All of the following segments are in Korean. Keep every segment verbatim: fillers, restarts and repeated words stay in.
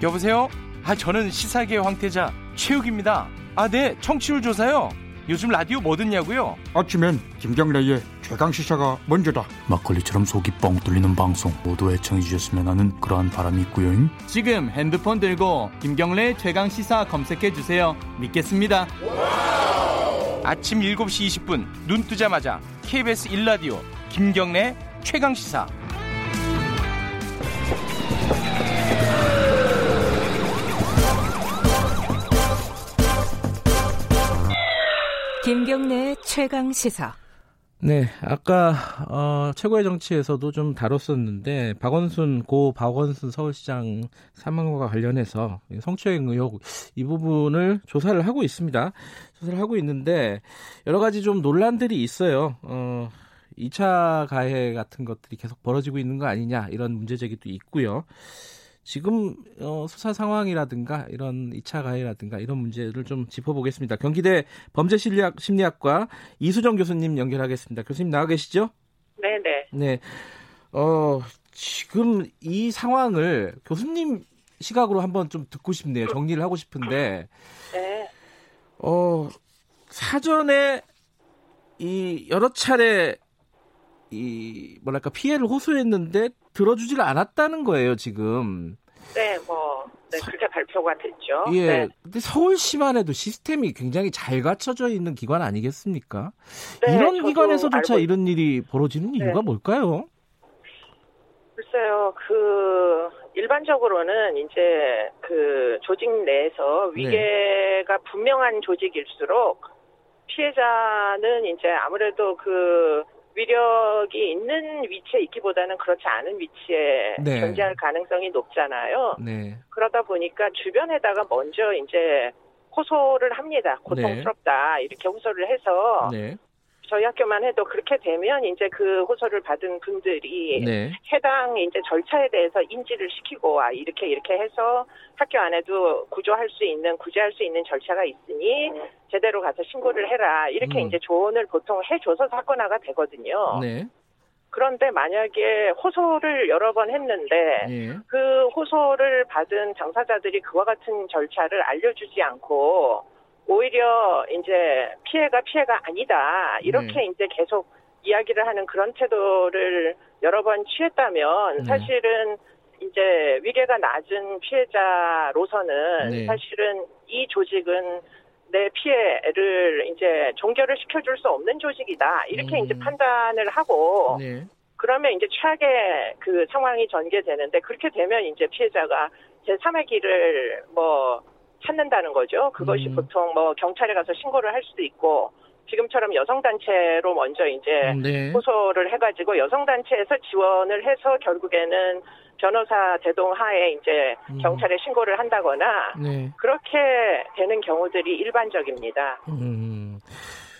여보세요? 아, 저는 시사계 황태자 최욱입니다. 아, 네, 청취율 조사요. 요즘 라디오 뭐 듣냐고요? 아침엔 김경래의 최강시사가 먼저다. 막걸리처럼 속이 뻥 뚫리는 방송 모두 애청해주셨으면 하는 그러한 바람이 있고요. 지금 핸드폰 들고 김경래 최강시사 검색해주세요. 믿겠습니다. 아침 일곱 시 이십 분 눈 뜨자마자 케이비에스 일 라디오 김경래 최강시사. 김경래 최강시사. 네, 아까 어, 최고의 정치에서도 좀 다뤘었는데 박원순 고 박원순 서울시장 사망과 관련해서 성추행 의혹 이 부분을 조사를 하고 있습니다. 조사를 하고 있는데 여러 가지 좀 논란들이 있어요. 어, 이 차 가해 같은 것들이 계속 벌어지고 있는 거 아니냐 이런 문제제기도 있고요. 지금 어, 수사 상황이라든가 이런 이 차 가해라든가 이런 문제를 좀 짚어보겠습니다. 경기대 범죄심리학 심리학과 이수정 교수님 연결하겠습니다. 교수님 나와 계시죠? 네네. 네. 어, 지금 이 상황을 교수님 시각으로 한번 좀 듣고 싶네요. 정리를 하고 싶은데. 네. 어, 사전에 이 여러 차례 이 뭐랄까 피해를 호소했는데 들어주질 않았다는 거예요 지금. 네, 뭐 네, 그렇게 발표가 됐죠. 예, 네. 근데 서울시만 해도 시스템이 굉장히 잘 갖춰져 있는 기관 아니겠습니까? 네, 이런 기관에서조차 알고... 이런 일이 벌어지는 네. 이유가 뭘까요? 글쎄요, 그 일반적으로는 이제 그 조직 내에서 위계가 네. 분명한 조직일수록 피해자는 이제 아무래도 그 위력이 있는 위치에 있기보다는 그렇지 않은 위치에 네. 존재할 가능성이 높잖아요. 네. 그러다 보니까 주변에다가 먼저 이제 호소를 합니다. 고통스럽다 네. 이렇게 호소를 해서 네. 저희 학교만 해도 그렇게 되면 이제 그 호소를 받은 분들이 네. 해당 이제 절차에 대해서 인지를 시키고 아 이렇게 이렇게 해서 학교 안에도 구조할 수 있는 구제할 수 있는 절차가 있으니 제대로 가서 신고를 해라 이렇게 음. 이제 조언을 보통 해줘서 사건화가 되거든요. 네. 그런데 만약에 호소를 여러 번 했는데 네. 그 호소를 받은 당사자들이 그와 같은 절차를 알려주지 않고. 오히려 이제 피해가 피해가 아니다 이렇게 네. 이제 계속 이야기를 하는 그런 태도를 여러 번 취했다면 네. 사실은 이제 위계가 낮은 피해자로서는 네. 사실은 이 조직은 내 피해를 이제 종결을 시켜줄 수 없는 조직이다 이렇게 음. 이제 판단을 하고 네. 그러면 이제 최악의 그 상황이 전개되는데 그렇게 되면 이제 피해자가 제삼의 길을 뭐 찾는다는 거죠. 그것이 음. 보통 뭐 경찰에 가서 신고를 할 수도 있고 지금처럼 여성단체로 먼저 이제 네. 호소를 해가지고 여성단체에서 지원을 해서 결국에는 변호사 대동하에 이제 음. 경찰에 신고를 한다거나 네. 그렇게 되는 경우들이 일반적입니다. 음.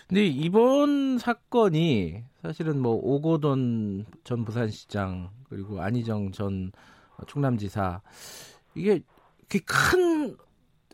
근데 이번 사건이 사실은 뭐 오거돈 전 부산시장 그리고 안희정 전 충남지사 이게 큰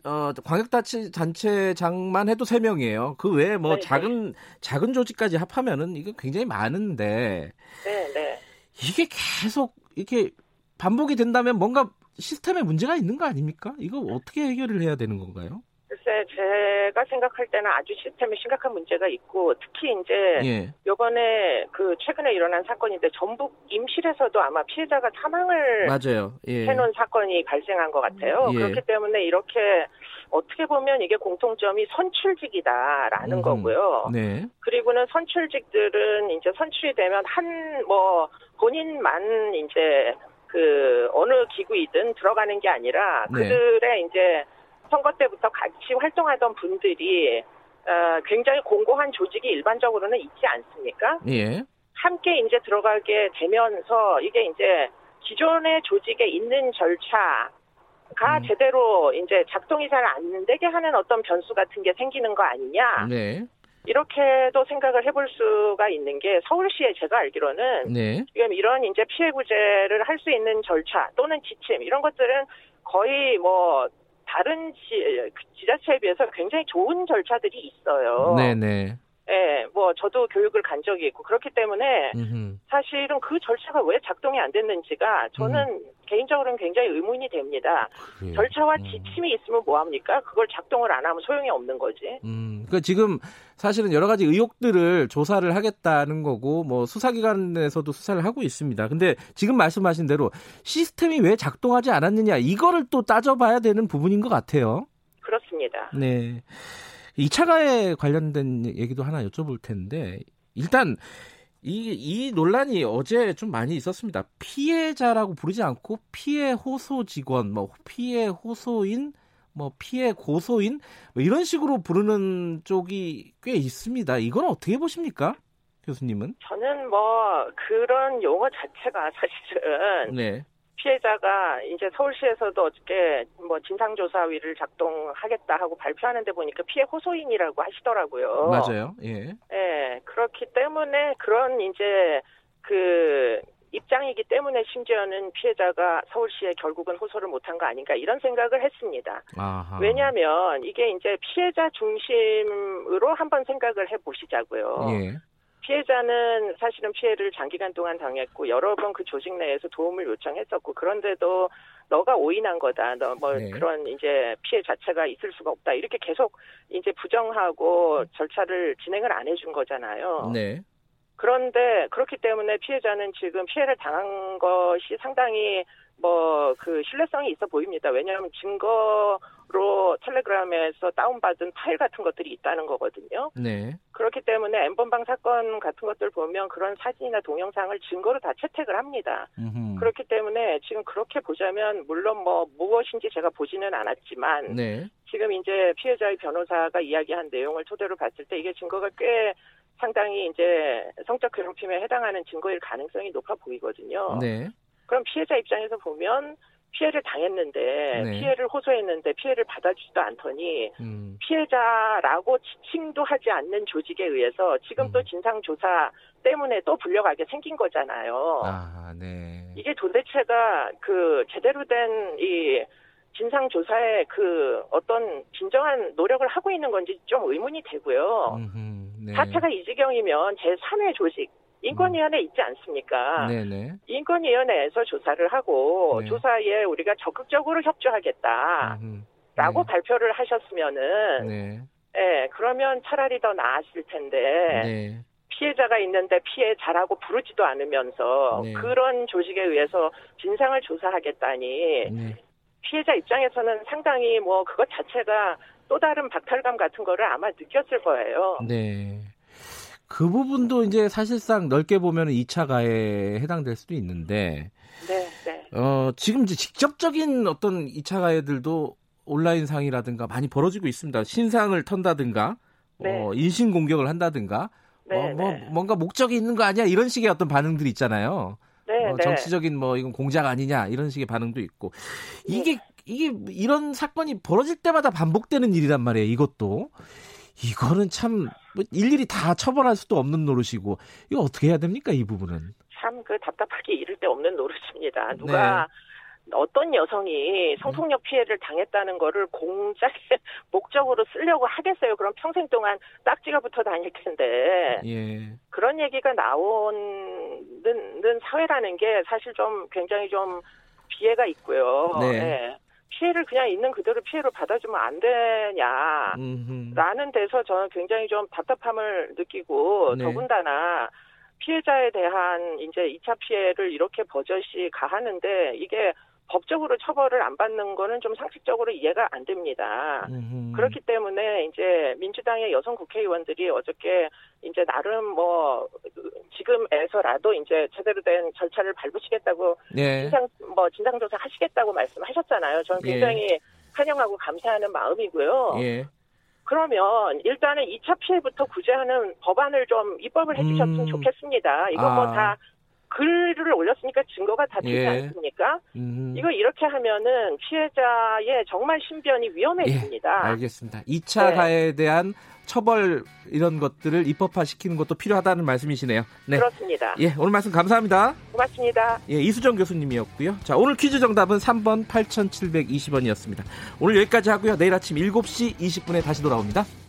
어, 광역단체장만 해도 세 명이에요. 그 외에 뭐 네네. 작은, 작은 조직까지 합하면은 이거 굉장히 많은데. 네네. 이게 계속 이렇게 반복이 된다면 뭔가 시스템에 문제가 있는 거 아닙니까? 이거 어떻게 해결을 해야 되는 건가요? 글쎄, 제가 생각할 때는 아주 시스템에 심각한 문제가 있고, 특히 이제, 예. 요번에 그 최근에 일어난 사건인데, 전북 임실에서도 아마 피해자가 사망을 맞아요. 예. 해놓은 사건이 발생한 것 같아요. 예. 그렇기 때문에 이렇게 어떻게 보면 이게 공통점이 선출직이다라는 음, 거고요. 네. 그리고는 선출직들은 이제 선출이 되면 한, 뭐, 본인만 이제 그 어느 기구이든 들어가는 게 아니라 그들의 네. 이제 선거 때부터 같이 활동하던 분들이 어, 굉장히 공고한 조직이 일반적으로는 있지 않습니까? 예. 함께 이제 들어가게 되면서 이게 이제 기존의 조직에 있는 절차가 음. 제대로 이제 작동이 잘 안 되게 하는 어떤 변수 같은 게 생기는 거 아니냐? 네. 이렇게도 생각을 해볼 수가 있는 게 서울시에 제가 알기로는 네. 지금 이런 이제 피해 구제를 할 수 있는 절차 또는 지침 이런 것들은 거의 뭐 다른 지, 지자체에 비해서 굉장히 좋은 절차들이 있어요. 네네. 예, 뭐 저도 교육을 간 적이 있고 그렇기 때문에 음흠. 사실은 그 절차가 왜 작동이 안 됐는지가 저는 음. 개인적으로는 굉장히 의문이 됩니다. 그래요. 절차와 지침이 있으면 뭐합니까? 그걸 작동을 안 하면 소용이 없는 거지. 음, 그러니까 지금 사실은 여러 가지 의혹들을 조사를 하겠다는 거고 뭐 수사기관에서도 수사를 하고 있습니다. 근데 지금 말씀하신 대로 시스템이 왜 작동하지 않았느냐 이거를 또 따져봐야 되는 부분인 것 같아요. 그렇습니다. 네. 이 차 가에 관련된 얘기도 하나 여쭤볼 텐데 일단 이, 이 논란이 어제 좀 많이 있었습니다. 피해자라고 부르지 않고 피해 호소 직원, 뭐 피해 호소인, 뭐 피해 고소인 뭐 이런 식으로 부르는 쪽이 꽤 있습니다. 이건 어떻게 보십니까? 교수님은? 저는 뭐 그런 용어 자체가 사실은 네. 피해자가 이제 서울시에서도 어저께 뭐 진상조사위를 작동하겠다 하고 발표하는데 보니까 피해 호소인이라고 하시더라고요. 맞아요. 예. 예. 그렇기 때문에 그런 이제 그 입장이기 때문에 심지어는 피해자가 서울시에 결국은 호소를 못한 거 아닌가 이런 생각을 했습니다. 아하. 왜냐하면 이게 이제 피해자 중심으로 한번 생각을 해보시자고요. 예. 피해자는 사실은 피해를 장기간 동안 당했고 여러 번 그 조직 내에서 도움을 요청했었고 그런데도 너가 오인한 거다. 너 뭐 네. 그런 이제 피해 자체가 있을 수가 없다. 이렇게 계속 이제 부정하고 절차를 진행을 안 해준 거잖아요. 네. 그런데 그렇기 때문에 피해자는 지금 피해를 당한 것이 상당히 뭐 그 신뢰성이 있어 보입니다. 왜냐하면 증거로 텔레그램에서 다운받은 파일 같은 것들이 있다는 거거든요. 네. 그렇기 때문에 N번방 사건 같은 것들 보면 그런 사진이나 동영상을 증거로 다 채택을 합니다. 음흠. 그렇기 때문에 지금 그렇게 보자면 물론 뭐 무엇인지 제가 보지는 않았지만 네. 지금 이제 피해자의 변호사가 이야기한 내용을 토대로 봤을 때 이게 증거가 꽤 상당히 이제 성적 괴롭힘에 해당하는 증거일 가능성이 높아 보이거든요. 네. 그럼 피해자 입장에서 보면 피해를 당했는데 네. 피해를 호소했는데 피해를 받아주지도 않더니 음. 피해자라고 지칭도 하지 않는 조직에 의해서 지금 음. 또 진상조사 때문에 또 불려가게 생긴 거잖아요. 아, 네. 이게 도대체가 그 제대로 된 이 진상조사에 그 어떤 진정한 노력을 하고 있는 건지 좀 의문이 되고요. 음흠, 네. 사태가 이 지경이면 제삼의 조직. 인권위원회 있지 않습니까? 네네. 인권위원회에서 조사를 하고 네. 조사에 우리가 적극적으로 협조하겠다라고 네. 발표를 하셨으면은 네. 예, 그러면 차라리 더 나았을 텐데 네. 피해자가 있는데 피해자라고 부르지도 않으면서 네. 그런 조직에 의해서 진상을 조사하겠다니 네. 피해자 입장에서는 상당히 뭐 그것 자체가 또 다른 박탈감 같은 거를 아마 느꼈을 거예요. 네. 그 부분도 이제 사실상 넓게 보면 이 차 가해에 해당될 수도 있는데, 네, 네. 어, 지금 이제 직접적인 어떤 이 차 가해들도 온라인 상이라든가 많이 벌어지고 있습니다. 신상을 턴다든가, 네. 어, 인신 공격을 한다든가, 네, 어, 뭐, 네. 뭔가 목적이 있는 거 아니야? 이런 식의 어떤 반응들이 있잖아요. 네, 어, 정치적인 뭐, 이건 공작 아니냐? 이런 식의 반응도 있고. 이게, 네. 이게, 이런 사건이 벌어질 때마다 반복되는 일이란 말이에요. 이것도. 이거는 참 일일이 다 처벌할 수도 없는 노릇이고 이거 어떻게 해야 됩니까 이 부분은? 참 그 답답하게 이를 데 없는 노릇입니다. 누가 네. 어떤 여성이 성폭력 피해를 당했다는 거를 공작의 목적으로 쓰려고 하겠어요. 그럼 평생 동안 딱지가 붙어 다닐 텐데 예. 그런 얘기가 나오는 사회라는 게 사실 좀 굉장히 좀 비애가 있고요. 네. 네. 피해를 그냥 있는 그대로 피해로 받아주면 안 되냐라는 데서 저는 굉장히 좀 답답함을 느끼고 네. 더군다나 피해자에 대한 이제 이 차 피해를 이렇게 버젓이 가하는데 이게 법적으로 처벌을 안 받는 거는 좀 상식적으로 이해가 안 됩니다. 음흠. 그렇기 때문에 이제 민주당의 여성 국회의원들이 어저께 이제 나름 뭐 지금에서라도 이제 제대로 된 절차를 밟으시겠다고 네. 진상 뭐 진상조사 하시겠다고 말씀하셨잖아요. 저는 굉장히 예. 환영하고 감사하는 마음이고요. 예. 그러면 일단은 이 차 피해부터 구제하는 법안을 좀 입법을 해주셨으면 음. 좋겠습니다. 이거 아. 뭐 다. 글을 올렸으니까 증거가 다 되지 예. 않습니까? 음. 이거 이렇게 하면은 피해자의 정말 신변이 위험해집니다. 예. 알겠습니다. 이 차 네. 가해에 대한 처벌 이런 것들을 입법화시키는 것도 필요하다는 말씀이시네요. 네. 그렇습니다. 예, 오늘 말씀 감사합니다. 고맙습니다. 예, 이수정 교수님이었고요. 자, 오늘 퀴즈 정답은 삼 번 팔천칠백이십 원이었습니다. 오늘 여기까지 하고요. 내일 아침 일곱 시 이십 분에 다시 돌아옵니다.